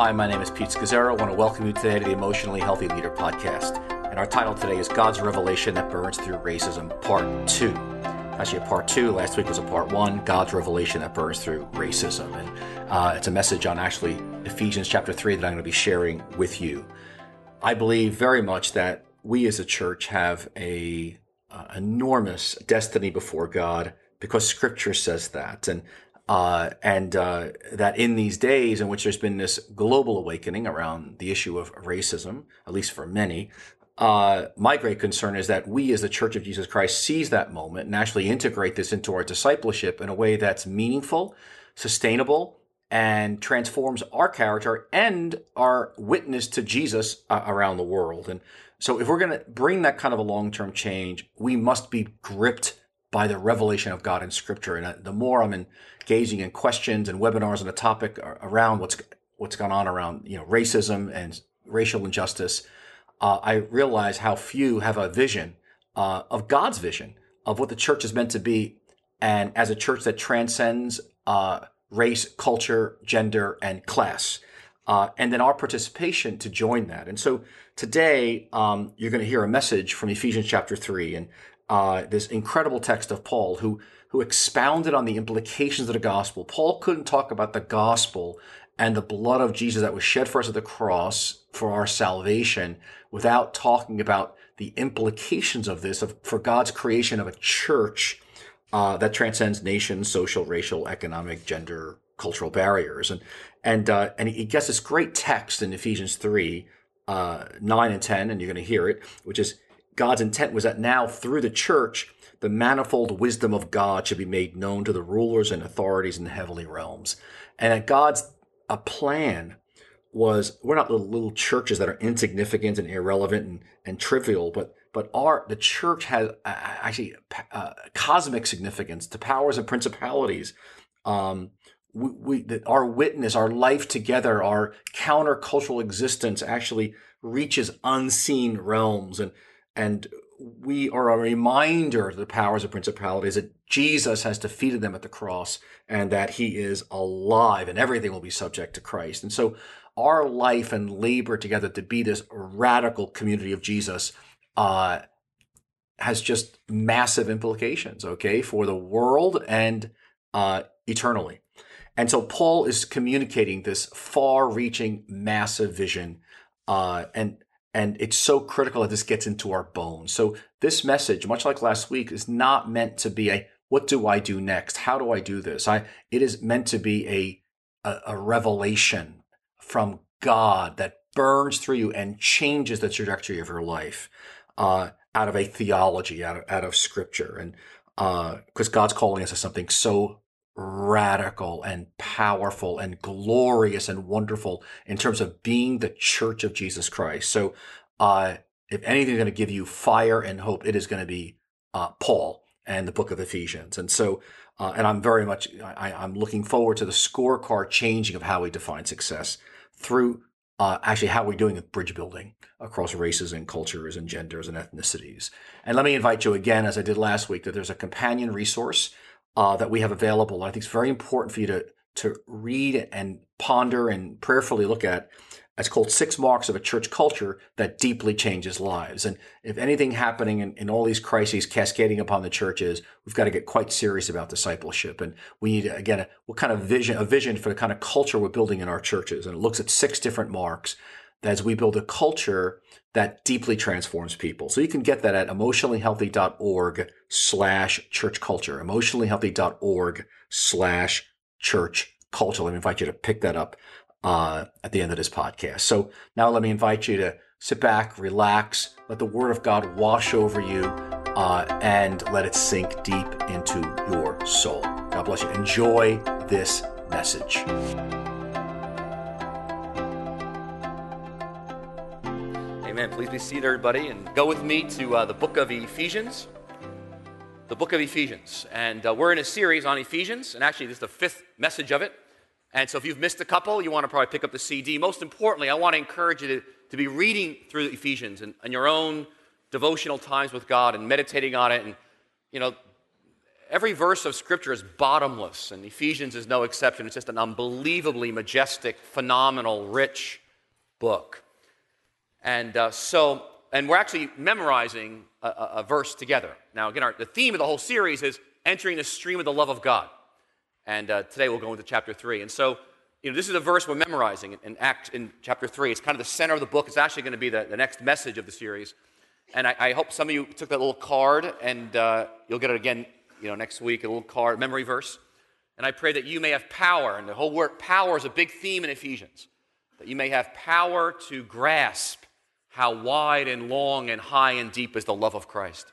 Hi, my name is Pete Scazzaro. I want to welcome you today to the Emotionally Healthy Leader Podcast. And our title today is God's Revelation That Burns Through Racism, Part 2. Actually, a Part 2. Last week was a Part 1, God's Revelation That Burns Through Racism. And it's a message on actually Ephesians chapter 3 that I'm going to be sharing with you. I believe very much that we as a church have a enormous destiny before God because Scripture says that. And that in these days in which there's been this global awakening around the issue of racism, at least for many, my great concern is that we as the Church of Jesus Christ seize that moment and actually integrate this into our discipleship in a way that's meaningful, sustainable, and transforms our character and our witness to Jesus around the world. And so if we're going to bring that kind of a long-term change, we must be gripped by the revelation of God in Scripture. And the more I'm engaging in questions and webinars on the topic around what's gone on around racism and racial injustice, I realize how few have a vision of God's vision of what the church is meant to be, and as a church that transcends race, culture, gender, and class, and then our participation to join that. And so today, you're going to hear a message from Ephesians chapter 3, and this incredible text of Paul who expounded on the implications of the gospel. Paul couldn't talk about the gospel and the blood of Jesus that was shed for us at the cross for our salvation without talking about the implications of this, for God's creation of a church that transcends nations, social, racial, economic, gender, cultural barriers. And he gets this great text in Ephesians 3, 9 and 10, and you're going to hear it, which is, God's intent was that now through the church, the manifold wisdom of God should be made known to the rulers and authorities in the heavenly realms. And that God's plan was, we're not little churches that are insignificant and irrelevant and trivial, but the church has actually cosmic significance to powers and principalities. Our witness, our life together, our countercultural existence actually reaches unseen realms. And we are a reminder to the powers and principalities that Jesus has defeated them at the cross and that he is alive and everything will be subject to Christ. And so our life and labor together to be this radical community of Jesus has just massive implications, okay, for the world and eternally. And so Paul is communicating this far-reaching, massive vision and it's so critical that this gets into our bones. So this message, much like last week, is not meant to be a, what do I do next? How do I do this? It is meant to be a revelation from God that burns through you and changes the trajectory of your life out of a theology, out of Scripture. And because God's calling us to something so radical and powerful and glorious and wonderful in terms of being the Church of Jesus Christ. So if anything's going to give you fire and hope, it is going to be Paul and the book of Ephesians. And so, and I'm very much, I'm looking forward to the scorecard changing of how we define success through actually how we're doing with bridge building across races and cultures and genders and ethnicities. And let me invite you again, as I did last week, that there's a companion resource that we have available. I think it's very important for you to read and ponder and prayerfully look at. It's called 6 Marks of a Church Culture That Deeply Changes Lives. And if anything happening in all these crises cascading upon the church is, we've got to get quite serious about discipleship. And we need, again, a vision for the kind of culture we're building in our churches. And it looks at 6 different marks as we build a culture that deeply transforms people. So you can get that at emotionallyhealthy.org/church culture, emotionallyhealthy.org/church culture. Let me invite you to pick that up at the end of this podcast. So now let me invite you to sit back, relax, let the Word of God wash over you, and let it sink deep into your soul. God bless you. Enjoy this message. Amen. Please be seated, everybody, and go with me to the book of Ephesians. The book of Ephesians. And we're in a series on Ephesians, and actually this is the 5th message of it. And so if you've missed a couple, you want to probably pick up the CD. Most importantly, I want to encourage you to be reading through Ephesians and your own devotional times with God and meditating on it. And, Every verse of Scripture is bottomless, and Ephesians is no exception. It's just an unbelievably majestic, phenomenal, rich book. And we're actually memorizing a verse together. Now, again, the theme of the whole series is entering the stream of the love of God. And today we'll go into chapter 3. And so, this is a verse we're memorizing in chapter 3. It's kind of the center of the book. It's actually going to be the next message of the series. And I hope some of you took that little card, and you'll get it again next week, a little card, memory verse. And I pray that you may have power. And the whole word power is a big theme in Ephesians. That you may have power to grasp how wide and long and high and deep is the love of Christ,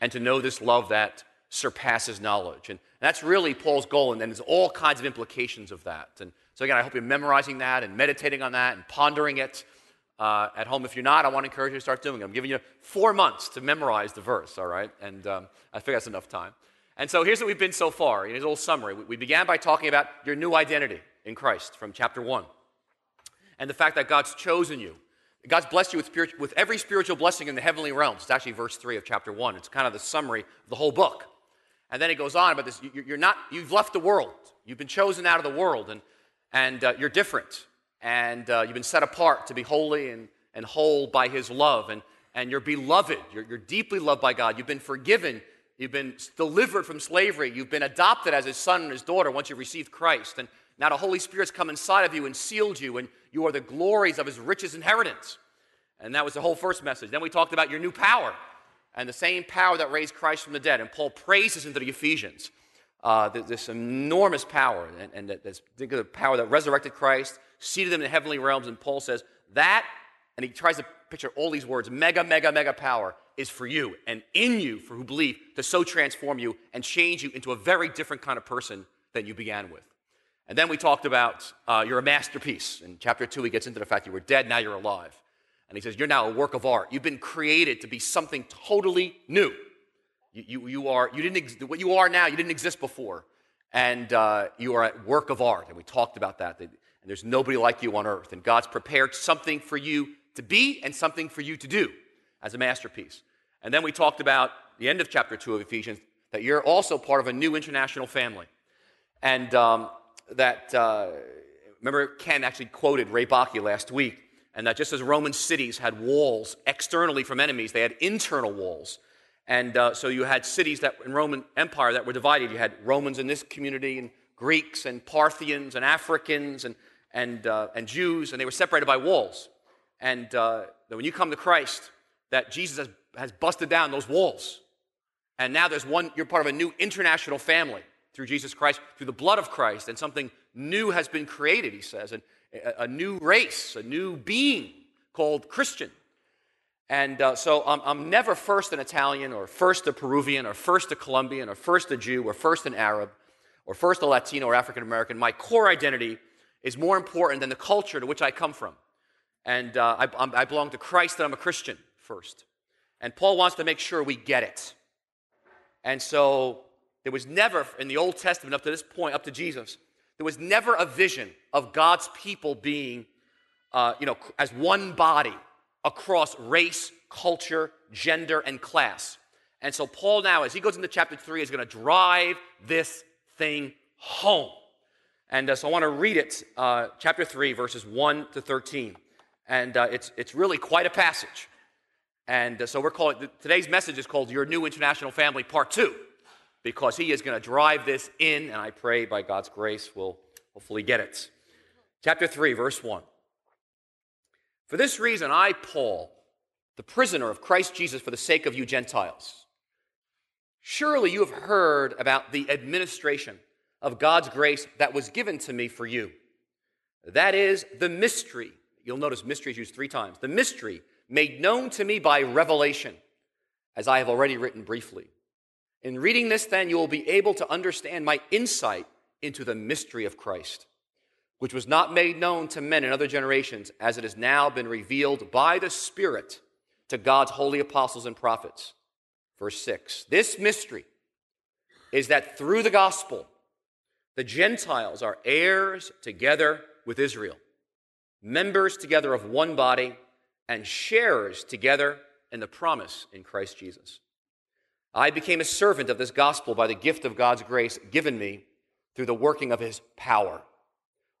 and to know this love that surpasses knowledge. And that's really Paul's goal, and there's all kinds of implications of that. And so again, I hope you're memorizing that and meditating on that and pondering it at home. If you're not, I want to encourage you to start doing it. I'm giving you 4 months to memorize the verse, all right? And I think that's enough time. And so here's what we've been so far. Here's a little summary. We began by talking about your new identity in Christ from chapter 1, and the fact that God's chosen you. God's blessed you with every spiritual blessing in the heavenly realms. It's actually verse 3 of chapter 1. It's kind of the summary of the whole book. And then it goes on about this. You've left the world. You've been chosen out of the world, and you're different. And you've been set apart to be holy and whole by his love. And you're beloved. You're deeply loved by God. You've been forgiven. You've been delivered from slavery. You've been adopted as his son and his daughter once you've received Christ. And now the Holy Spirit's come inside of you and sealed you, and you are the glories of his richest inheritance. And that was the whole first message. Then we talked about your new power, and the same power that raised Christ from the dead. And Paul praises into the Ephesians this enormous power, and this particular power that resurrected Christ, seated him in the heavenly realms. And Paul says that, and he tries to picture all these words, mega, mega, mega power is for you and in you for who believe, to so transform you and change you into a very different kind of person than you began with. And then we talked about you're a masterpiece. In chapter 2, he gets into the fact you were dead, now you're alive. And he says, you're now a work of art. You've been created to be something totally new. What you are now, you didn't exist before. And you are a work of art. And we talked about that. And there's nobody like you on earth. And God's prepared something for you to be and something for you to do as a masterpiece. And then we talked about the end of chapter 2 of Ephesians, that you're also part of a new international family. And remember, Ken actually quoted Ray Bakke last week, and that just as Roman cities had walls externally from enemies, they had internal walls. And so you had cities that in Roman Empire that were divided. You had Romans in this community, and Greeks, and Parthians, and Africans, and Jews, and they were separated by walls. And when you come to Christ, that Jesus has busted down those walls. And now there's one, you're part of a new international family, through Jesus Christ, through the blood of Christ, and something new has been created, he says, and a new race, a new being called Christian. And so I'm never first an Italian, or first a Peruvian, or first a Colombian, or first a Jew, or first an Arab, or first a Latino or African American. My core identity is more important than the culture to which I come from. And I belong to Christ, and I'm a Christian first. And Paul wants to make sure we get it. And so there was never, in the Old Testament up to this point, up to Jesus, there was never a vision of God's people being, as one body across race, culture, gender, and class. And so Paul now, as he goes into chapter 3, is going to drive this thing home. And so I want to read it, chapter 3, verses 1 to 13. And it's really quite a passage. And so we're calling, today's message is called Your New International Family Part 2. Because he is going to drive this in, and I pray by God's grace we'll hopefully get it. Chapter 3, verse 1. For this reason, I, Paul, the prisoner of Christ Jesus for the sake of you Gentiles, surely you have heard about the administration of God's grace that was given to me for you. That is the mystery. You'll notice mystery is used 3 times. The mystery made known to me by revelation, as I have already written briefly. In reading this, then, you will be able to understand my insight into the mystery of Christ, which was not made known to men in other generations, as it has now been revealed by the Spirit to God's holy apostles and prophets. Verse 6, this mystery is that through the gospel, the Gentiles are heirs together with Israel, members together of one body, and sharers together in the promise in Christ Jesus. I became a servant of this gospel by the gift of God's grace given me through the working of his power.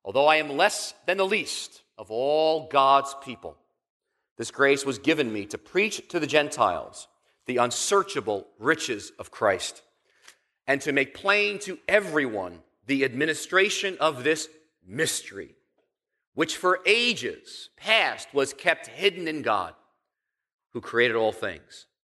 Although I am less than the least of all God's people, this grace was given me to preach to the Gentiles the unsearchable riches of Christ and to make plain to everyone the administration of this mystery, which for ages past was kept hidden in God, who created all things.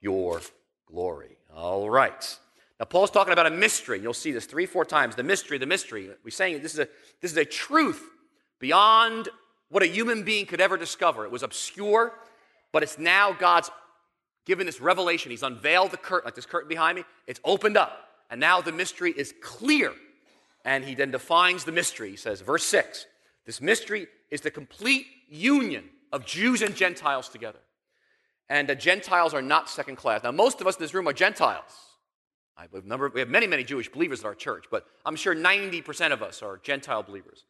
your glory. All right. Now, Paul's talking about a mystery. You'll see this 3-4 times. The mystery, the mystery. We're saying this is a truth beyond what a human being could ever discover. It was obscure, but it's now God's given this revelation. He's unveiled the curtain, like this curtain behind me. It's opened up, and now the mystery is clear. And he then defines the mystery. He says, verse 6, this mystery is the complete union of Jews and Gentiles together. And the Gentiles are not second class. Now, most of us in this room are Gentiles. I believe we have many, many Jewish believers at our church, but I'm sure 90% of us are Gentile believers.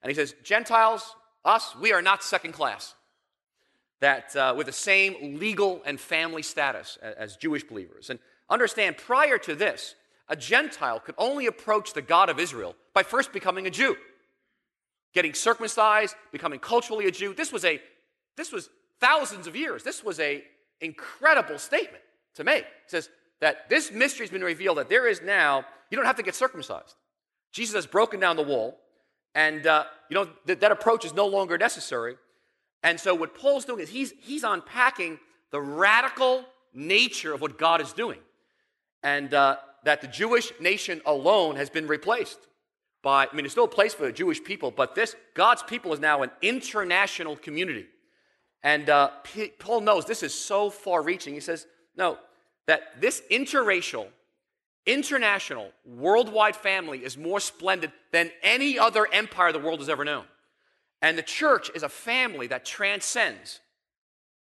And he says, Gentiles, us, we are not second class. That with the same legal and family status as Jewish believers. And understand, prior to this, a Gentile could only approach the God of Israel by first becoming a Jew, getting circumcised, becoming culturally a Jew. This was thousands of years. This was an incredible statement to make. It says that this mystery has been revealed, that there is now, you don't have to get circumcised. Jesus has broken down the wall, and that approach is no longer necessary. And so what Paul's doing is he's unpacking the radical nature of what God is doing, and that the Jewish nation alone has been replaced by, I mean, there's still a place for the Jewish people, but this, God's people is now an international community. And Paul knows this is so far-reaching. He says, no, that this interracial, international, worldwide family is more splendid than any other empire the world has ever known. And the church is a family that transcends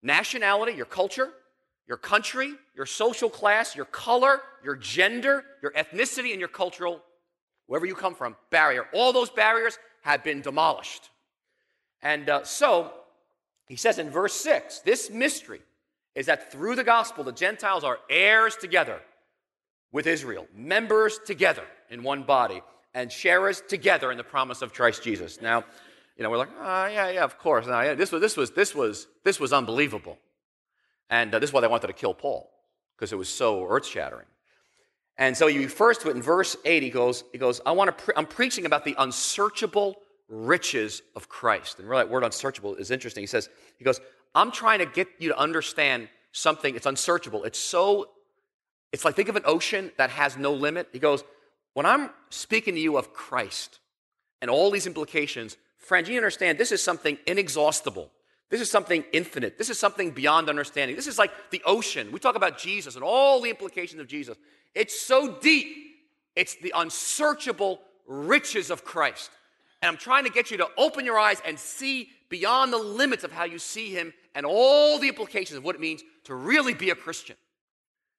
nationality, your culture, your country, your social class, your color, your gender, your ethnicity, and your cultural, wherever you come from, barrier. All those barriers have been demolished. And so he says in verse 6, this mystery is that through the gospel, the Gentiles are heirs together with Israel, members together in one body, and sharers together in the promise of Christ Jesus. Now, we're like, oh, yeah, of course. No, yeah, this was unbelievable. And this is why they wanted to kill Paul, because it was so earth-shattering. And so he refers to it in verse 8. He goes, I'm preaching about the unsearchable riches of Christ. And really that word unsearchable is interesting. He goes, I'm trying to get you to understand something. It's unsearchable. It's like, think of an ocean that has no limit. He goes, when I'm speaking to you of Christ and all these implications, friend, you understand this is something inexhaustible. This is something infinite. This is something beyond understanding. This is like the ocean. We talk about Jesus and all the implications of Jesus. It's so deep. It's the unsearchable riches of Christ. And I'm trying to get you to open your eyes and see beyond the limits of how you see him and all the implications of what it means to really be a Christian.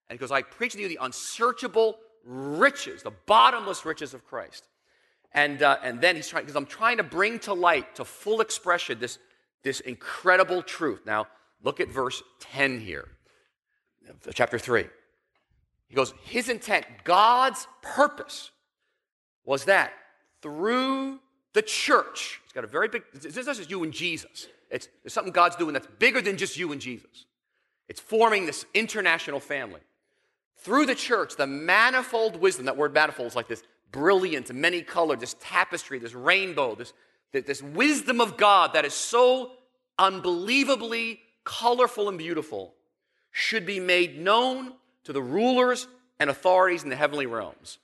And he goes, I preach to you the unsearchable riches, the bottomless riches of Christ. And then he's trying, because I'm trying to bring to light, to full expression, this incredible truth. Now, look at verse 10 here, chapter 3. He goes, his intent, God's purpose, was that through the church, it's got a very big, this is not just you and Jesus. There's something God's doing that's bigger than just you and Jesus. It's forming this international family. Through the church, the manifold wisdom, that word manifold is like this brilliant, many-colored, this tapestry, this rainbow, this wisdom of God that is so unbelievably colorful and beautiful should be made known to the rulers and authorities in the heavenly realms.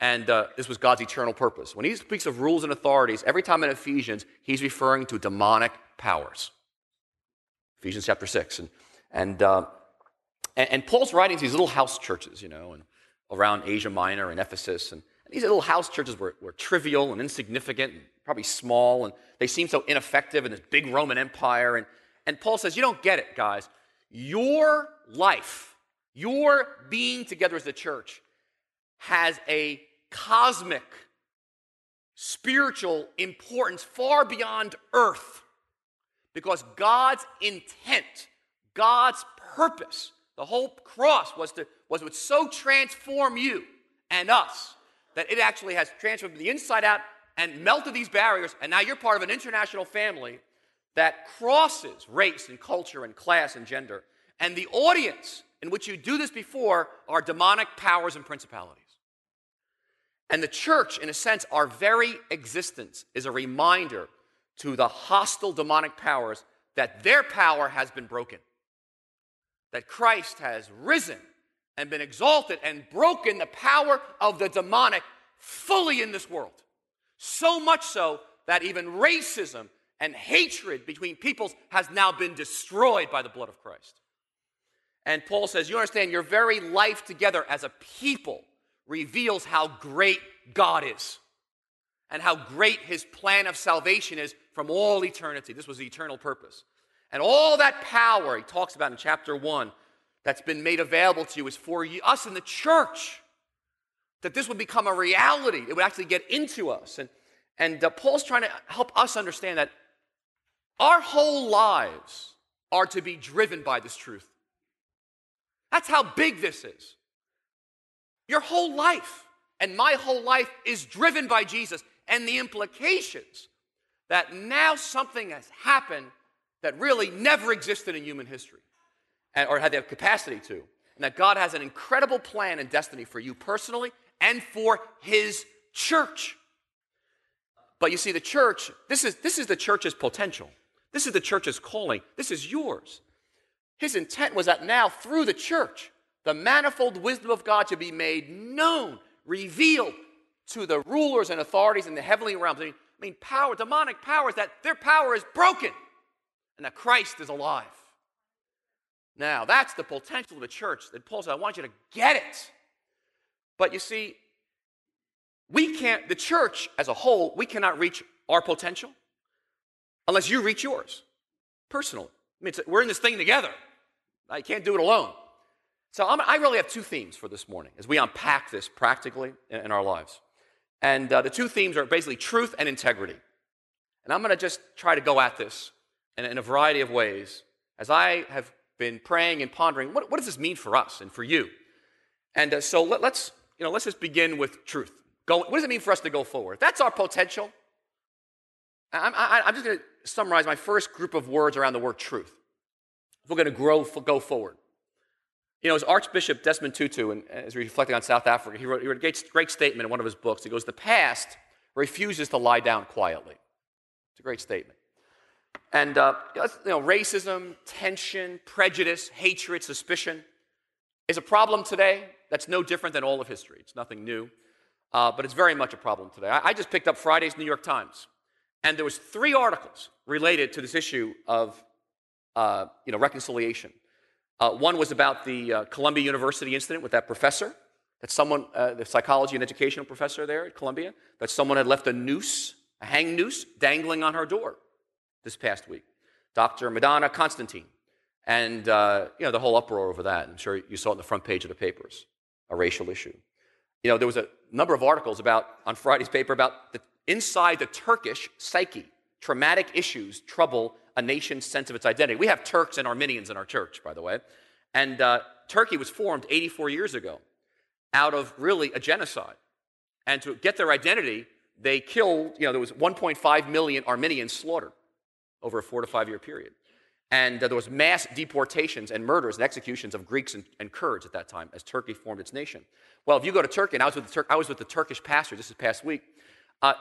And this was God's eternal purpose. When he speaks of rules and authorities, every time in Ephesians, he's referring to demonic powers. Ephesians chapter 6. And Paul's writing to these little house churches, around Asia Minor and Ephesus. And these little house churches were trivial and insignificant and probably small, and they seemed so ineffective in this big Roman Empire. And Paul says, you don't get it, guys. Your life, your being together as the church has a cosmic, spiritual importance far beyond earth, because God's intent, God's purpose, the whole cross was to so transform you and us that it actually has transformed the inside out and melted these barriers, and now you're part of an international family that crosses race and culture and class and gender. And the audience in which you do this before are demonic powers and principalities. And the church, in a sense, our very existence is a reminder to the hostile demonic powers that their power has been broken, that Christ has risen and been exalted and broken the power of the demonic fully in this world. So much so that even racism and hatred between peoples has now been destroyed by the blood of Christ. And Paul says, you understand, your very life together as a people reveals how great God is and how great his plan of salvation is from all eternity. This was the eternal purpose. And all that power he talks about in chapter 1 that's been made available to you is for us in the church, that this would become a reality. It would actually get into us. And Paul's trying to help us understand that our whole lives are to be driven by this truth. That's how big this is. Your whole life and my whole life is driven by Jesus, and the implications that now something has happened that really never existed in human history or had the capacity to, and that God has an incredible plan and destiny for you personally and for his church. But you see, the church, this is the church's potential. This is the church's calling. This is yours. His intent was that now, through the church, the manifold wisdom of God should be made known, revealed to the rulers and authorities in the heavenly realms. I mean power, demonic powers, that their power is broken and that Christ is alive. Now, that's the potential of the church. And Paul said, I want you to get it. But you see, the church as a whole, we cannot reach our potential unless you reach yours personally. I mean, we're in this thing together. I can't do it alone. So I really have two themes for this morning as we unpack this practically in our lives. And the two themes are basically truth and integrity. And I'm going to just try to go at this in a variety of ways as I have been praying and pondering, what does this mean for us and for you? And so let's just begin with truth. What does it mean for us to go forward? That's our potential. I'm just going to summarize my first group of words around the word truth. We're going to go forward. You know, as Archbishop Desmond Tutu, and as we're reflecting on South Africa, he wrote a great statement in one of his books. He goes, "The past refuses to lie down quietly." It's a great statement. And racism, tension, prejudice, hatred, suspicion is a problem today that's no different than all of history. It's nothing new. But it's very much a problem today. I just picked up Friday's New York Times, and there was 3 articles related to this issue of reconciliation. One was about the Columbia University incident with that professor, that someone, the psychology and educational professor there at Columbia, that someone had left a hang noose, dangling on her door this past week. Dr. Madonna Constantine, and the whole uproar over that. I'm sure you saw it on the front page of the papers, a racial issue. You know, there was a number of articles on Friday's paper about inside the Turkish psyche, traumatic issues trouble a nation's sense of its identity. We have Turks and Armenians in our church, by the way. And Turkey was formed 84 years ago out of really a genocide. And to get their identity, they killed, there was 1.5 million Armenians slaughtered over a 4 to 5 year period. And there was mass deportations and murders and executions of Greeks and Kurds at that time as Turkey formed its nation. Well, if you go to Turkey, and I was with the Turkish pastor just this past week,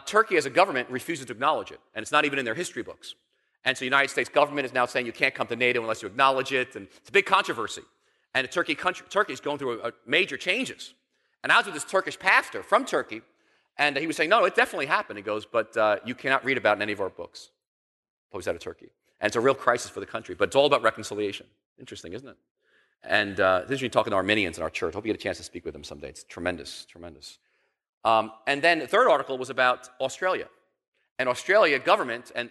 Turkey as a government refuses to acknowledge it, and it's not even in their history books. And so the United States government is now saying you can't come to NATO unless you acknowledge it, and it's a big controversy. And Turkey's going through a major changes. And I was with this Turkish pastor from Turkey, and he was saying, no, it definitely happened. He goes, but you cannot read about it in any of our books. Posed out of Turkey. And it's a real crisis for the country, but it's all about reconciliation. Interesting, isn't it? And it's interesting talking to Arminians in our church. Hope you get a chance to speak with them someday. It's tremendous, tremendous. And then the third article was about Australia. And Australia government and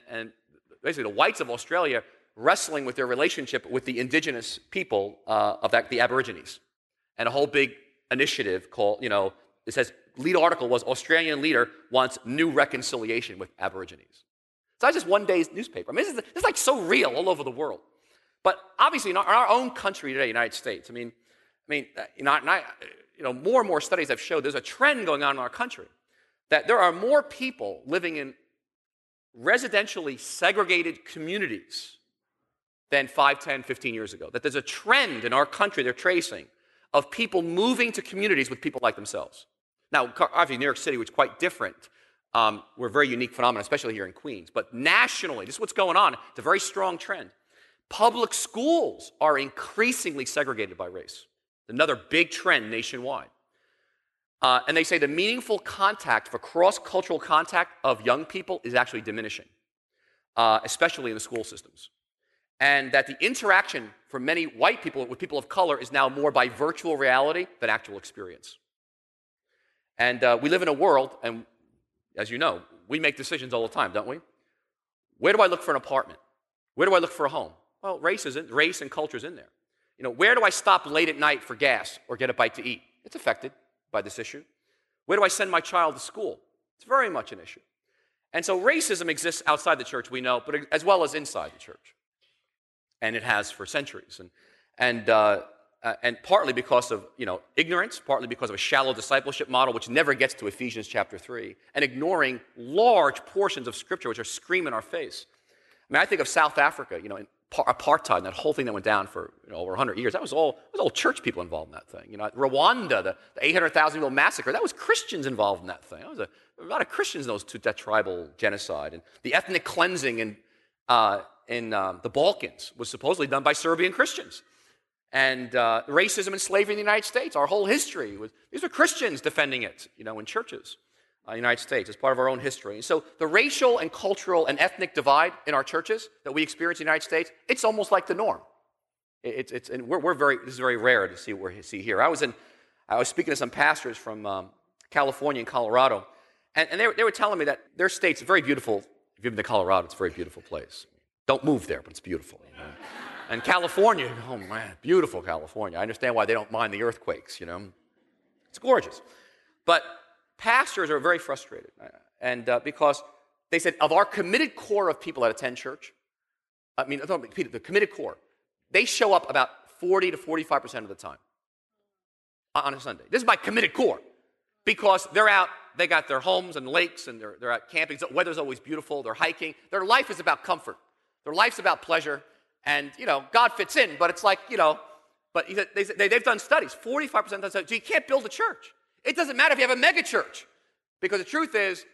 basically the whites of Australia wrestling with their relationship with the indigenous people of that, the Aborigines. And a whole big initiative called, it says, lead article was Australian leader wants new reconciliation with Aborigines. So that's just one day's newspaper. I mean, this is like so real all over the world. But obviously, in our own country today, United States, more and more studies have showed there's a trend going on in our country that there are more people living in residentially segregated communities than 5, 10, 15 years ago. That there's a trend in our country they're tracing of people moving to communities with people like themselves. Now, obviously, New York City, which is quite different. We're a very unique phenomenon, especially here in Queens. But nationally, this is what's going on. It's a very strong trend. Public schools are increasingly segregated by race. Another big trend nationwide. And they say the meaningful contact for cross-cultural contact of young people is actually diminishing, especially in the school systems. And that the interaction for many white people with people of color is now more by virtual reality than actual experience. And we live in a world, and as you know, we make decisions all the time, don't we? Where do I look for an apartment? Where do I look for a home? Well, race and culture is in there. Where do I stop late at night for gas or get a bite to eat? It's affected by this issue. Where do I send my child to school? It's very much an issue. And so racism exists outside the church, we know, but as well as inside the church. And it has for centuries. And partly because of ignorance, partly because of a shallow discipleship model which never gets to Ephesians chapter 3, and ignoring large portions of Scripture which are screaming in our face. I mean, I think of South Africa, in apartheid, and that whole thing that went down for over 100 years. That was all church people involved in that thing. Rwanda, the 800,000 people massacre, that was Christians involved in that thing. That was a lot of Christians in that tribal genocide. And the ethnic cleansing in the Balkans was supposedly done by Serbian Christians. And racism and slavery in the United States, our whole history, these were Christians defending it, in churches in the United States as part of our own history. And so the racial and cultural and ethnic divide in our churches that we experience in the United States, it's almost like the norm. This is very rare to see what we see here. I was speaking to some pastors from California and Colorado, and they were telling me that their state's very beautiful. If you've been to Colorado, it's a very beautiful place. Don't move there, but it's beautiful. And California, oh man, beautiful California. I understand why they don't mind the earthquakes, It's gorgeous. But pastors are very frustrated. And because they said, of our committed core of people that attend church, the committed core, they show up about 40 to 45% of the time on a Sunday. This is my committed core because they're out, they got their homes and lakes and they're out camping. The weather's always beautiful. They're hiking. Their life is about comfort. Their life's about pleasure. And, God fits in, but it's like, but they've done studies. 45% of the time, so you can't build a church. It doesn't matter if you have a mega church, because the truth is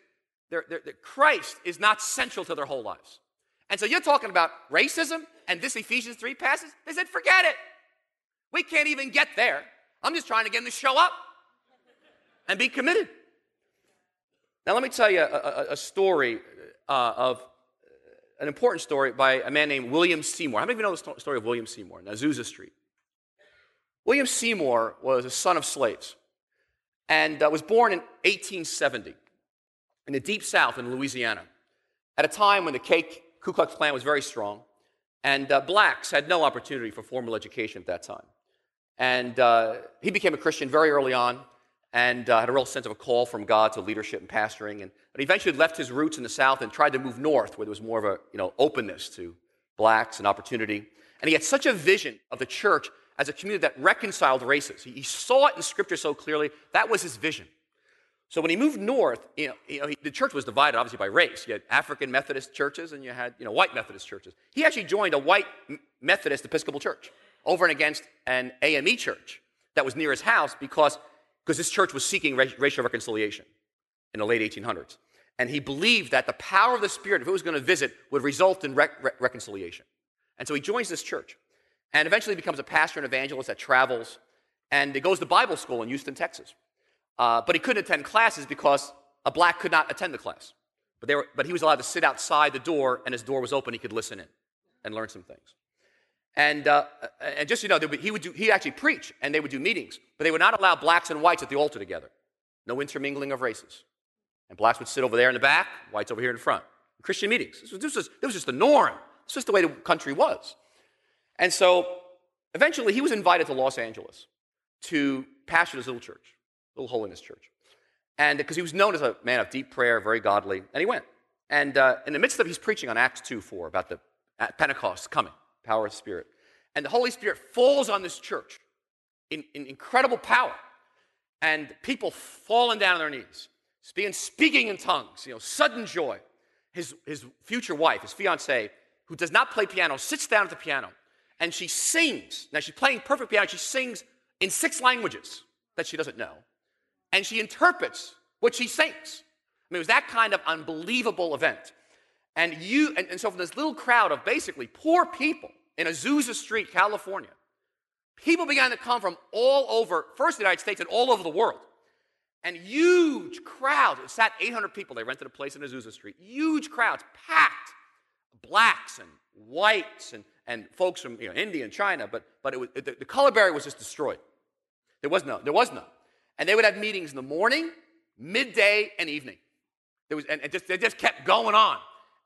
Christ is not central to their whole lives. And so you're talking about racism and this Ephesians 3 passage. They said, forget it. We can't even get there. I'm just trying to get them to show up and be committed. Now, let me tell you a story an important story by a man named William Seymour. How many of you know the story of William Seymour in Azusa Street? William Seymour was a son of slaves and was born in 1870 in the Deep South in Louisiana at a time when the Ku Klux Klan was very strong and blacks had no opportunity for formal education at that time. And he became a Christian very early on and had a real sense of a call from God to leadership and pastoring, but eventually left his roots in the South and tried to move north where there was more of a openness to blacks and opportunity. And he had such a vision of the church as a community that reconciled races. He saw it in Scripture so clearly. That was his vision. So when he moved north, the church was divided obviously by race. You had African Methodist churches and you had white Methodist churches. He actually joined a white Methodist Episcopal church over and against an AME church that was near his house because this church was seeking racial reconciliation in the late 1800s. And he believed that the power of the Spirit, if it was going to visit, would result in reconciliation. And so he joins this church and eventually becomes a pastor and evangelist that travels, and he goes to Bible school in Houston, Texas. But he couldn't attend classes because a black could not attend the class. But he was allowed to sit outside the door, and his door was open. He could listen in and learn some things. And just so you know, he'd actually preach, and they would do meetings, but they would not allow blacks and whites at the altar together. No intermingling of races. And blacks would sit over there in the back, whites over here in front. Christian meetings. This was just the norm. It's just the way the country was. And so eventually he was invited to Los Angeles to pastor this little church, little holiness church. And because he was known as a man of deep prayer, very godly, and he went. And in the midst of he's preaching on Acts 2:4 about the Pentecost coming, power of the Spirit. And the Holy Spirit falls on this church in incredible power. And people falling down on their knees, speaking in tongues, sudden joy. His future wife, his fiancée, who does not play piano, sits down at the piano, and she sings. Now, she's playing perfect piano. She sings in 6 languages that she doesn't know, and she interprets what she sings. I mean, it was that kind of unbelievable event. And so from this little crowd of basically poor people in Azusa Street, California, people began to come from all over, first the United States and all over the world. And huge crowds, it sat 800 people, they rented a place in Azusa Street, huge crowds, packed, blacks and whites and folks from India and China, but it was, the color barrier was just destroyed. There was none. And they would have meetings in the morning, midday, and evening. They just kept going on.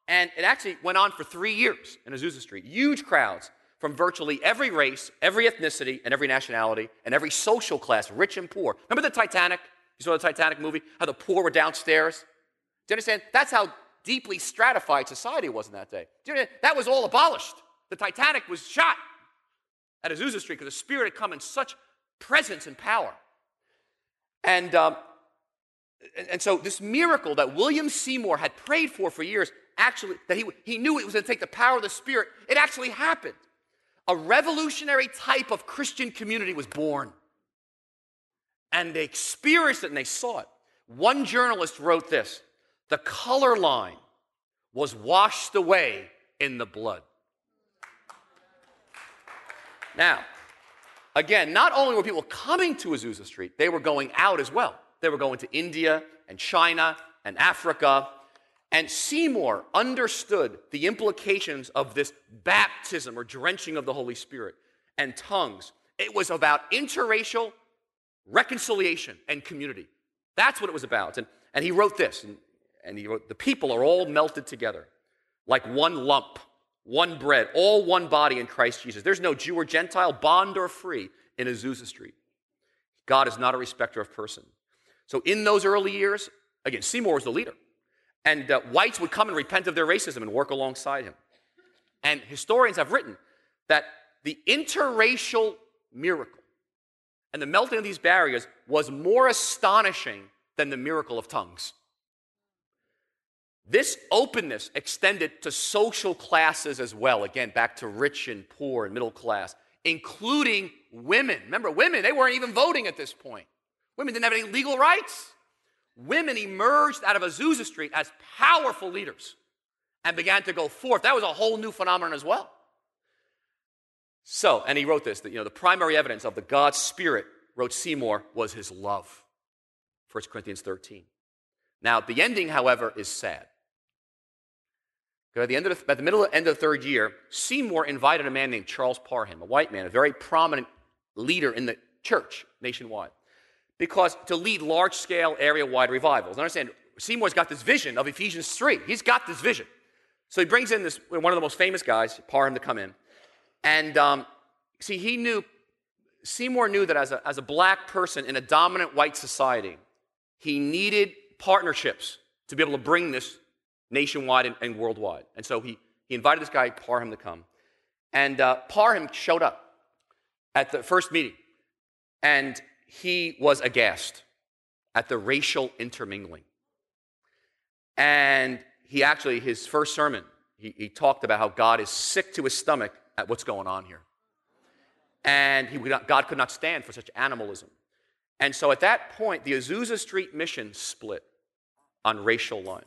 And it actually went on for 3 years in Azusa Street. Huge crowds from virtually every race, every ethnicity, and every nationality, and every social class, rich and poor. Remember the Titanic? You saw the Titanic movie, how the poor were downstairs? Do you understand? That's how deeply stratified society was in that day. Do you understand? That was all abolished. The Titanic was shot at Azusa Street because the Spirit had come in such presence and power. And so this miracle that William Seymour had prayed for years, actually, that he knew it was going to take the power of the Spirit, it actually happened. A revolutionary type of Christian community was born. And they experienced it and they saw it. One journalist wrote this: the color line was washed away in the blood. Now, again, not only were people coming to Azusa Street, they were going out as well. They were going to India and China and Africa. And Seymour understood the implications of this baptism or drenching of the Holy Spirit and tongues. It was about interracial reconciliation and community. That's what it was about. And he wrote this, and he wrote, "The people are all melted together like one lump, one bread, all one body in Christ Jesus. There's no Jew or Gentile, bond or free in Azusa Street. God is not a respecter of person." So in those early years, again, Seymour was the leader. And whites would come and repent of their racism and work alongside him. And historians have written that the interracial miracle and the melting of these barriers was more astonishing than the miracle of tongues. This openness extended to social classes as well. Again, back to rich and poor and middle class, including women. Remember, women, they weren't even voting at this point. Women didn't have any legal rights. Women emerged out of Azusa Street as powerful leaders and began to go forth. That was a whole new phenomenon as well. So, and he wrote this, that, the primary evidence of the God's Spirit, wrote Seymour, was his love. 1 Corinthians 13. Now, the ending, however, is sad. At the end of the middle end of the third year, Seymour invited a man named Charles Parham, a white man, a very prominent leader in the church nationwide, because to lead large-scale, area-wide revivals. And understand, Seymour's got this vision of Ephesians 3. He's got this vision. So he brings in this one of the most famous guys, Parham, to come in. And Seymour knew that as a black person in a dominant white society, he needed partnerships to be able to bring this nationwide and worldwide. And so he invited this guy, Parham, to come. And Parham showed up at the first meeting, and he was aghast at the racial intermingling. And he actually, his first sermon, he talked about how God is sick to his stomach at what's going on here. And God could not stand for such animalism. And so at that point, the Azusa Street mission split on racial lines.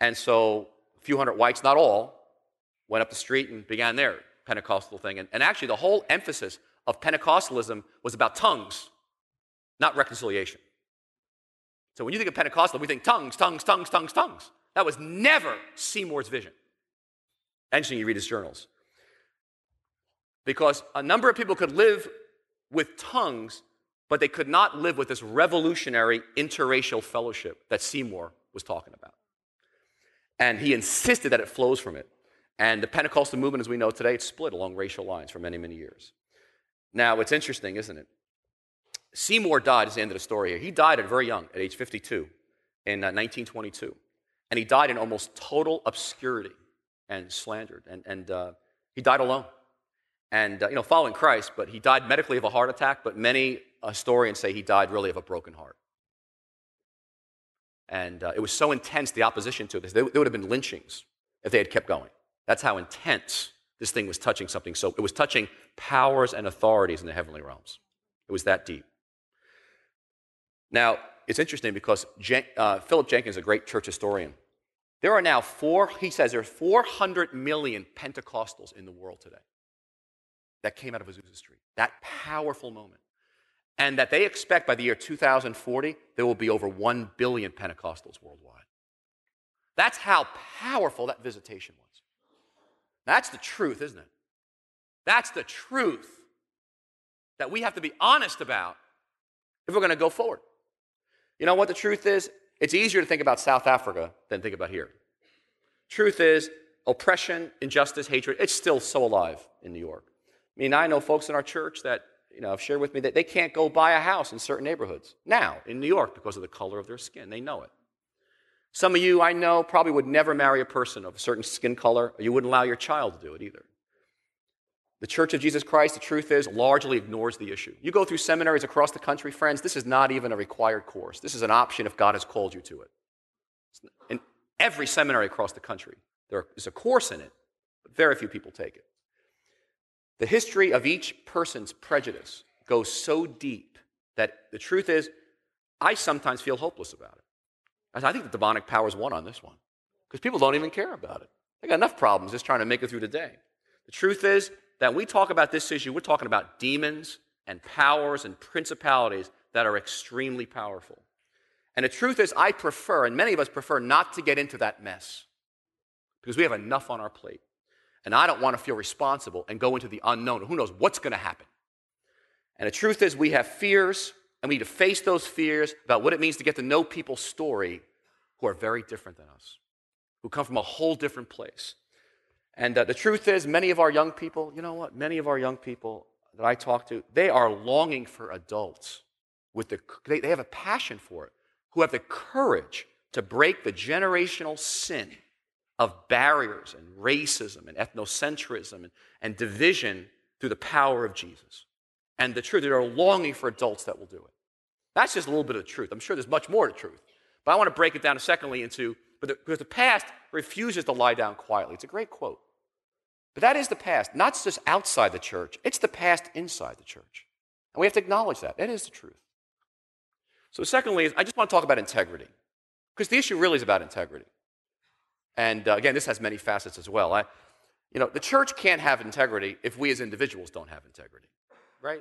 And so a few hundred whites, not all, went up the street and began their Pentecostal thing. And actually the whole emphasis of Pentecostalism was about tongues, not reconciliation. So when you think of Pentecostal, we think tongues. That was never Seymour's vision. Interesting, you read his journals. because a number of people could live with tongues, but they could not live with this revolutionary interracial fellowship that Seymour was talking about. And he insisted that it flows from it. And the Pentecostal movement, as we know today, it's split along racial lines for many, many years. Now, it's interesting, isn't it? Seymour died, is the end of the story here. He died at very young, at age 52, in 1922. And he died in almost total obscurity and slandered. And he died alone. And, following Christ, but he died medically of a heart attack, but many historians say he died really of a broken heart. And it was so intense, the opposition to this, there would have been lynchings if they had kept going. That's how intense this thing was touching something. So it was touching powers and authorities in the heavenly realms. It was that deep. Now, it's interesting because Philip Jenkins, a great church historian, there are now he says there are 400 million Pentecostals in the world today that came out of Azusa Street, that powerful moment. And that they expect by the year 2040, there will be over 1 billion Pentecostals worldwide. That's how powerful that visitation was. That's the truth, isn't it? That's the truth that we have to be honest about if we're going to go forward. You know what the truth is? It's easier to think about South Africa than think about here. Truth is, oppression, injustice, hatred, it's still so alive in New York. I mean, I know folks in our church that have shared with me that they can't go buy a house in certain neighborhoods now in New York because of the color of their skin. They know it. Some of you I know probably would never marry a person of a certain skin color, or you wouldn't allow your child to do it either. The Church of Jesus Christ, the truth is, largely ignores the issue. You go through seminaries across the country, friends, this is not even a required course. This is an option if God has called you to it. In every seminary across the country, there is a course in it, but very few people take it. The history of each person's prejudice goes so deep that the truth is, I sometimes feel hopeless about it. I think the demonic powers won on this one because people don't even care about it. They got enough problems just trying to make it through the day. The truth is that when we talk about this issue, we're talking about demons and powers and principalities that are extremely powerful. And the truth is, I prefer, and many of us prefer, not to get into that mess because we have enough on our plate. And I don't want to feel responsible and go into the unknown. Who knows what's going to happen? And the truth is, we have fears, and we need to face those fears about what it means to get to know people's story who are very different than us, who come from a whole different place. And the truth is, many of our young people, you know what? Many of our young people that I talk to, they are longing for adults. They have a passion for it, who have the courage to break the generational sin of barriers and racism and ethnocentrism and division through the power of Jesus. And the truth, they are longing for adults that will do it. That's just a little bit of the truth. I'm sure there's much more to the truth. But I want to break it down secondly because the past refuses to lie down quietly. It's a great quote. But that is the past, not just outside the church. It's the past inside the church. And we have to acknowledge that. That is the truth. So secondly, I just want to talk about integrity because the issue really is about integrity. And again, this has many facets as well. The church can't have integrity if we as individuals don't have integrity, right?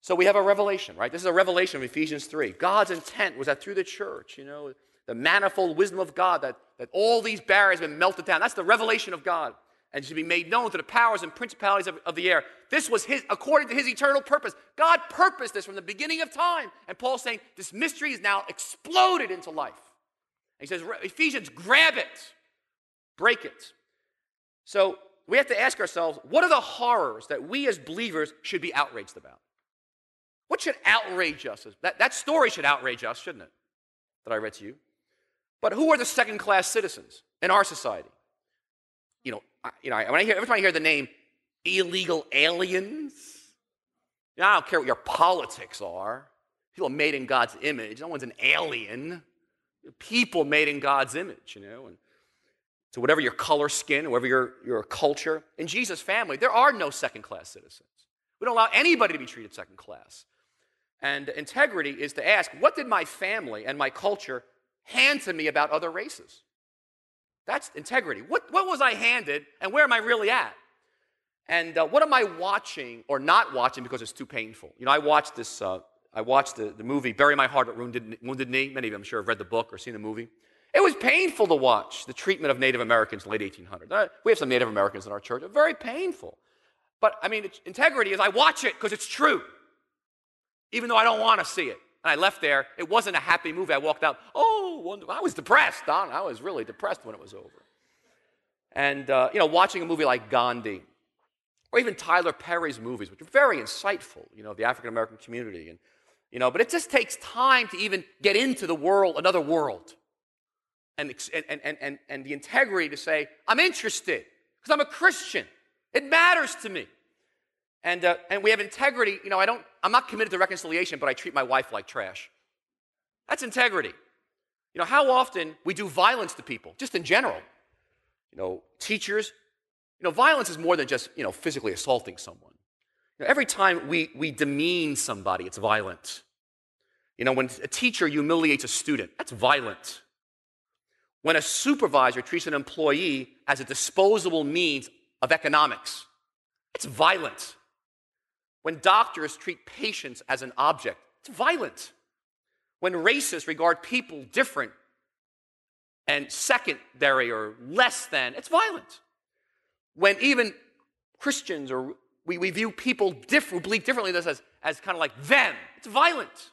So we have a revelation, right? This is a revelation of Ephesians 3. God's intent was that through the church, the manifold wisdom of God, that all these barriers have been melted down. That's the revelation of God. And should be made known to the powers and principalities of the air. This was according to his eternal purpose. God purposed this from the beginning of time. And Paul's saying this mystery is now exploded into life. He says, Ephesians, grab it, break it. So we have to ask ourselves, what are the horrors that we as believers should be outraged about? What should outrage us? That story should outrage us, shouldn't it, that I read to you? But who are the second-class citizens in our society? Every time I hear the name illegal aliens, I don't care what your politics are. People are made in God's image. No one's an alien. People made in God's image, and so whatever your color, skin, whatever your culture, in Jesus' family, there are no second-class citizens. We don't allow anybody to be treated second class. And integrity is to ask, what did my family and my culture hand to me about other races? That's integrity. What was I handed, and where am I really at? And what am I watching or not watching because it's too painful? I watched this. I watched the movie Bury My Heart at Wounded Knee. Many of you, I'm sure, have read the book or seen the movie. It was painful to watch the treatment of Native Americans in the late 1800s. We have some Native Americans in our church. Very painful. But I mean, integrity is I watch it because it's true, even though I don't want to see it. And I left there. It wasn't a happy movie. I walked out. Oh, I was depressed, Don. I was really depressed when it was over. And, watching a movie like Gandhi, or even Tyler Perry's movies, which are very insightful, the African-American community. And, but it just takes time to even get into the world, another world. And the integrity to say, I'm interested because I'm a Christian. It matters to me. And we have integrity. I'm not committed to reconciliation, but I treat my wife like trash. That's integrity. How often we do violence to people, just in general. Teachers. Violence is more than just, physically assaulting someone. Every time we demean somebody, it's violent. When a teacher humiliates a student, that's violent. When a supervisor treats an employee as a disposable means of economics, it's violent. When doctors treat patients as an object, it's violent. When racists regard people different and secondary or less than, it's violent. When even Christians or we view people differently as kind of like them, it's violent.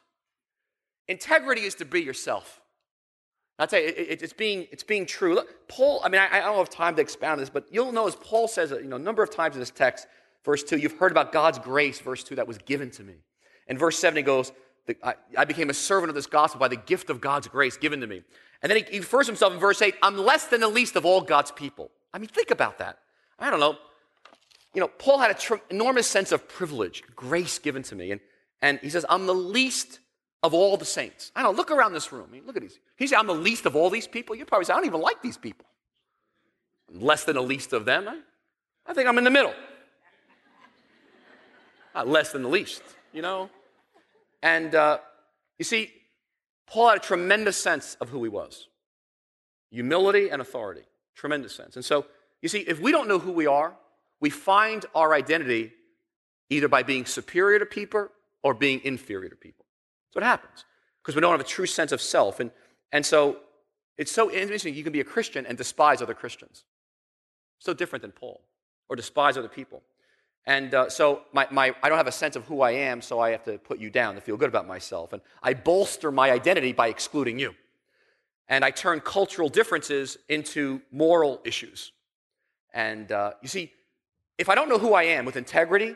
Integrity is to be yourself. I'll tell you, it's being true. Look, Paul, I don't have time to expound on this, but you'll notice Paul says, a number of times in this text, verse 2, you've heard about God's grace, verse 2, that was given to me. And verse 7, he goes, I became a servant of this gospel by the gift of God's grace given to me. And then he refers himself in verse 8, I'm less than the least of all God's people. Think about that. I don't know. Paul had an enormous sense of privilege, grace given to me. And he says, I'm the least of all the saints. I don't know, look around this room. Look at these. He said, I'm the least of all these people. You probably say, I don't even like these people. I'm less than the least of them. I think I'm in the middle. Not less than the least, And Paul had a tremendous sense of who he was. Humility and authority. Tremendous sense. And so, if we don't know who we are, we find our identity either by being superior to people or being inferior to people. That's what happens, because we don't have a true sense of self. And so it's so interesting, you can be a Christian and despise other Christians. So different than Paul, or despise other people. And so I don't have a sense of who I am, so I have to put you down to feel good about myself. And I bolster my identity by excluding you. And I turn cultural differences into moral issues. And if I don't know who I am with integrity,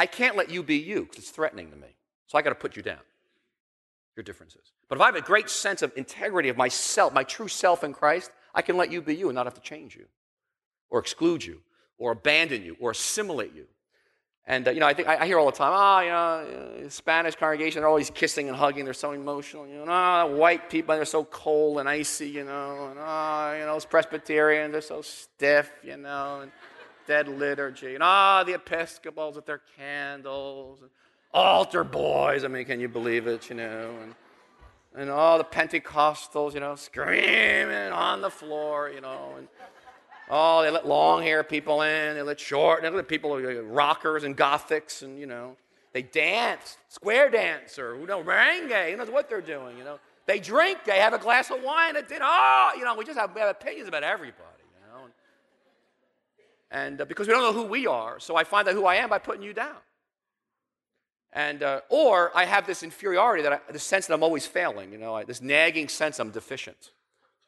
I can't let you be you because it's threatening to me. So I got to put you down, your differences. But if I have a great sense of integrity of myself, my true self in Christ, I can let you be you and not have to change you or exclude you or abandon you or assimilate you. And, I think I hear all the time, Spanish congregation, they're always kissing and hugging. They're so emotional. White people, they're so cold and icy, And, those Presbyterians, they're so stiff, and dead liturgy. And, the Episcopals with their candles. And altar boys, can you believe it, And all the Pentecostals, screaming on the floor, And, they let long-haired people in. They let short. They let people, rockers and gothics, and they dance, square dance, or merengue. Who knows what they're doing? They drink. They have a glass of wine at dinner. We have opinions about everybody, And because we don't know who we are, so I find out who I am by putting you down. And or I have this inferiority the sense that I'm always failing. This nagging sense I'm deficient.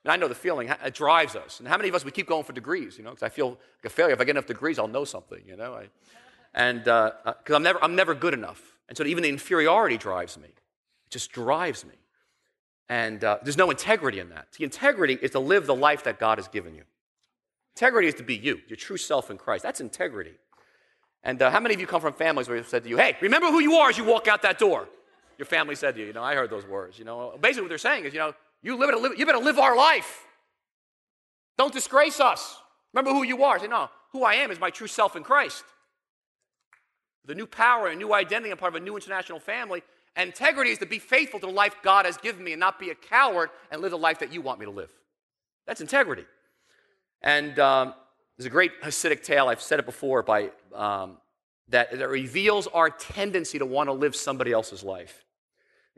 And I know the feeling, it drives us. And how many of us, we keep going for degrees, because I feel like a failure. If I get enough degrees, I'll know something, because I'm never good enough. And so even the inferiority drives me. It just drives me. And there's no integrity in that. The integrity is to live the life that God has given you. Integrity is to be you, your true self in Christ. That's integrity. And how many of you come from families where they've said to you, hey, remember who you are as you walk out that door? Your family said to you, I heard those words. Basically what they're saying is, you better live our life. Don't disgrace us. Remember who you are. Say, no, who I am is my true self in Christ. The new power and new identity, I'm part of a new international family. And integrity is to be faithful to the life God has given me and not be a coward and live the life that you want me to live. That's integrity. And there's a great Hasidic tale, I've said it before, by that reveals our tendency to want to live somebody else's life.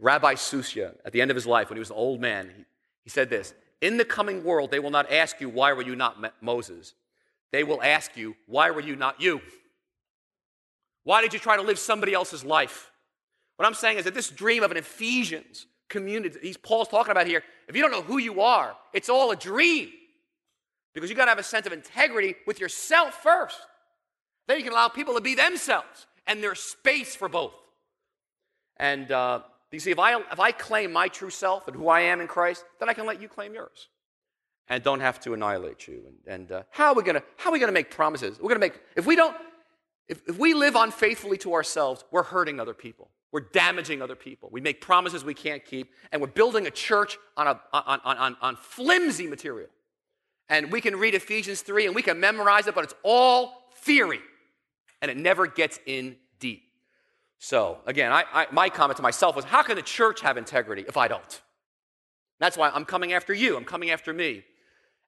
Rabbi Susia, at the end of his life, when he was an old man, he said this, in the coming world, they will not ask you, why were you not Moses? They will ask you, why were you not you? Why did you try to live somebody else's life? What I'm saying is that this dream of an Ephesians community, Paul's talking about here, if you don't know who you are, it's all a dream. Because you got to have a sense of integrity with yourself first. Then you can allow people to be themselves, and there's space for both. And you see, if I claim my true self and who I am in Christ, then I can let you claim yours, and don't have to annihilate you. And how are we gonna make promises? We're gonna make if we live unfaithfully to ourselves, we're hurting other people. We're damaging other people. We make promises we can't keep, and we're building a church on flimsy material. And we can read Ephesians 3, and we can memorize it, but it's all theory, and it never gets in deep. So, again, my comment to myself was, how can the church have integrity if I don't? That's why I'm coming after you. I'm coming after me.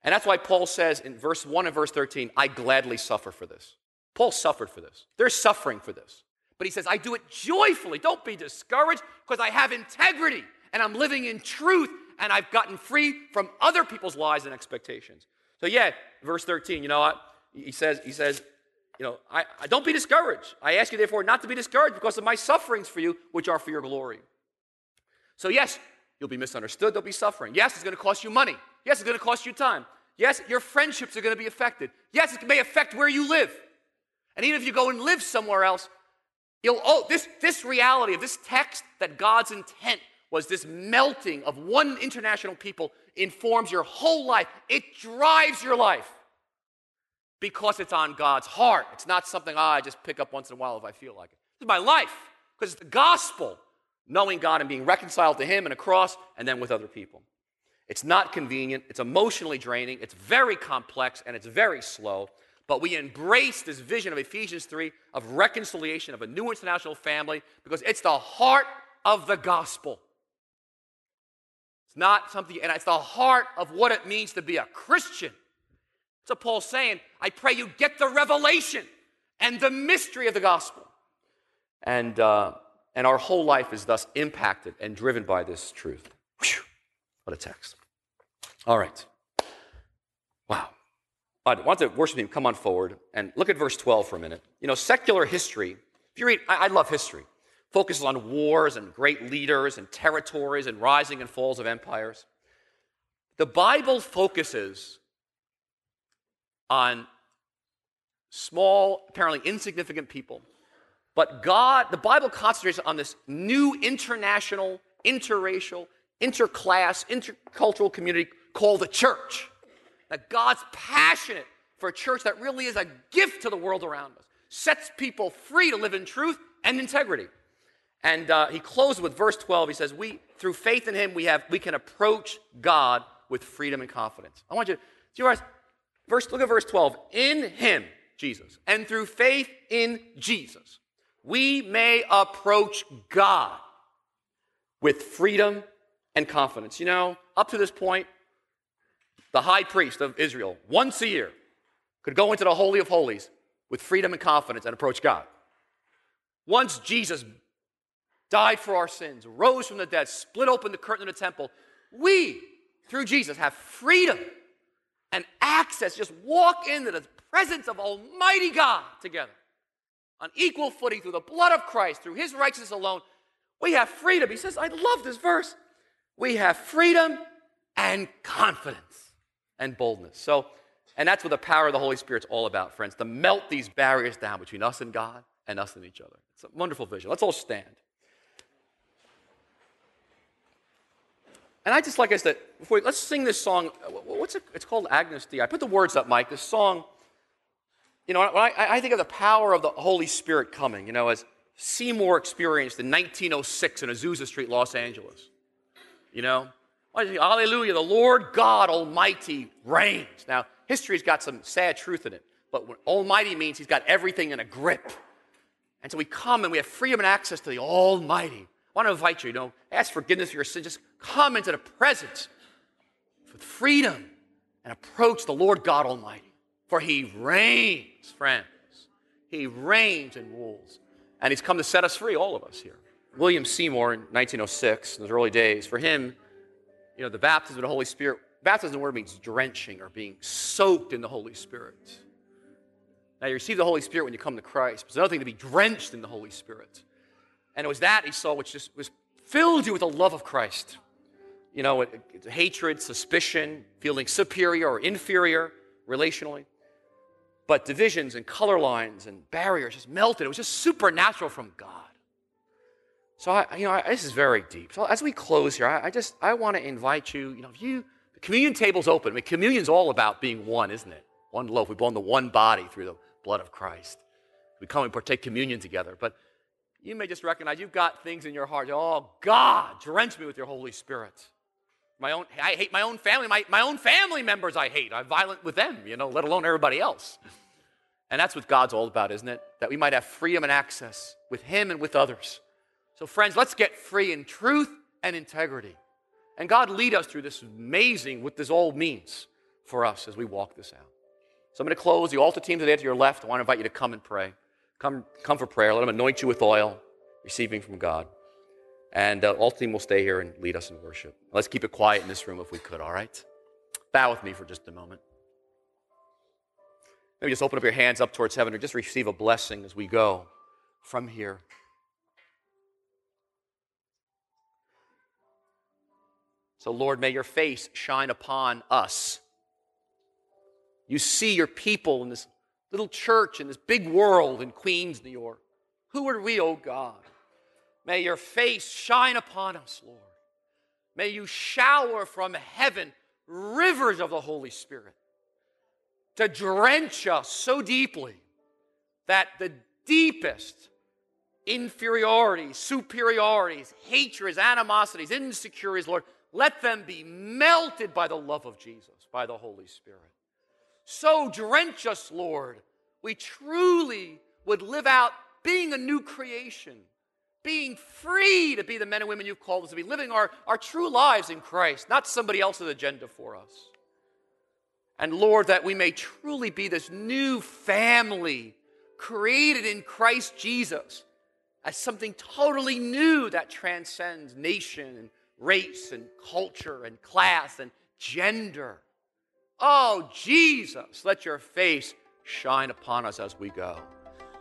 And that's why Paul says in verse 1 and verse 13, I gladly suffer for this. Paul suffered for this. They're suffering for this. But he says, I do it joyfully. Don't be discouraged, because I have integrity, and I'm living in truth, and I've gotten free from other people's lies and expectations. So, yeah, verse 13, he says, I don't be discouraged. I ask you, therefore, not to be discouraged because of my sufferings for you, which are for your glory. So, yes, you'll be misunderstood. There'll be suffering. Yes, it's going to cost you money. Yes, it's going to cost you time. Yes, your friendships are going to be affected. Yes, it may affect where you live. And even if you go and live somewhere else, this reality of this text that God's intent was this melting of one international people informs your whole life. It drives your life because it's on God's heart. It's not something I just pick up once in a while if I feel like it. This is my life because it's the gospel, knowing God and being reconciled to him and across and then with other people. It's not convenient. It's emotionally draining. It's very complex and it's very slow. But we embrace this vision of Ephesians 3 of reconciliation of a new international family because it's the heart of the gospel. It's not something, and it's the heart of what it means to be a Christian. So Paul's saying, I pray you get the revelation and the mystery of the gospel. And our whole life is thus impacted and driven by this truth. Whew, what a text. All right. Wow. I want the worship team come on forward and look at verse 12 for a minute. Secular history, if you read, I love history, focuses on wars and great leaders and territories and rising and falls of empires. The Bible focuses on small, apparently insignificant people. But God, the Bible concentrates on this new international, interracial, interclass, intercultural community called the church. That God's passionate for a church that really is a gift to the world around us, sets people free to live in truth and integrity. And he closes with verse 12. He says, "We, through faith in him, we can approach God with freedom and confidence." I want you to do you realize? Look at verse 12. In him, Jesus, and through faith in Jesus, we may approach God with freedom and confidence. Up to this point, the high priest of Israel, once a year, could go into the Holy of Holies with freedom and confidence and approach God. Once Jesus died for our sins, rose from the dead, split open the curtain of the temple, we, through Jesus, have freedom and access, just walk into the presence of Almighty God together. On equal footing through the blood of Christ, through his righteousness alone, we have freedom. He says, I love this verse. We have freedom and confidence and boldness. So, and that's what the power of the Holy Spirit's all about, friends, to melt these barriers down between us and God and us and each other. It's a wonderful vision. Let's all stand. And I just like I said, let's sing this song. What's it? It's called Agnus Dei. I put the words up, Mike. This song, I think of the power of the Holy Spirit coming, as Seymour experienced in 1906 in Azusa Street, Los Angeles. Hallelujah, the Lord God Almighty reigns. Now, history's got some sad truth in it, but what Almighty means he's got everything in a grip. And so we come and we have freedom and access to the Almighty. I want to invite you, ask forgiveness for your sins. Just come into the presence with freedom and approach the Lord God Almighty. For he reigns, friends. He reigns and rules. And he's come to set us free, all of us here. William Seymour in 1906, in those early days, for him, the baptism of the Holy Spirit, baptism, the word means drenching or being soaked in the Holy Spirit. Now, you receive the Holy Spirit when you come to Christ. It's another thing to be drenched in the Holy Spirit. And it was that he saw which just was filled you with the love of Christ. You know, hatred, suspicion, feeling superior or inferior relationally. But divisions and color lines and barriers just melted. It was just supernatural from God. So, this is very deep. So as we close here, I want to invite you, the communion table's open. I mean, communion's all about being one, isn't it? One loaf. We're born the one body through the blood of Christ. We come and partake communion together. But you may just recognize you've got things in your heart. Oh, God, drench me with your Holy Spirit. I hate my own family. My own family members I hate. I'm violent with them, let alone everybody else. And that's what God's all about, isn't it? That we might have freedom and access with him and with others. So friends, let's get free in truth and integrity. And God lead us through this amazing, what this all means for us as we walk this out. So I'm going to close. The altar team today to your left, I want to invite you to come and pray. Come for prayer. Let them anoint you with oil, receiving from God. And the altar team will stay here and lead us in worship. Let's keep it quiet in this room if we could, all right? Bow with me for just a moment. Maybe just open up your hands up towards heaven or just receive a blessing as we go from here. So, Lord, may your face shine upon us. You see your people in this little church, in this big world in Queens, New York. Who are we, oh God? May your face shine upon us, Lord. May you shower from heaven rivers of the Holy Spirit to drench us so deeply that the deepest inferiorities, superiorities, hatreds, animosities, insecurities, Lord, let them be melted by the love of Jesus, by the Holy Spirit. So drench us, Lord, we truly would live out being a new creation, being free to be the men and women you've called us to be, living our true lives in Christ, not somebody else's agenda for us. And Lord, that we may truly be this new family created in Christ Jesus as something totally new that transcends nation and race and culture and class and gender. Oh, Jesus, let your face shine upon us as we go.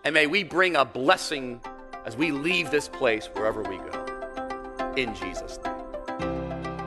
And may we bring a blessing as we leave this place wherever we go. In Jesus' name.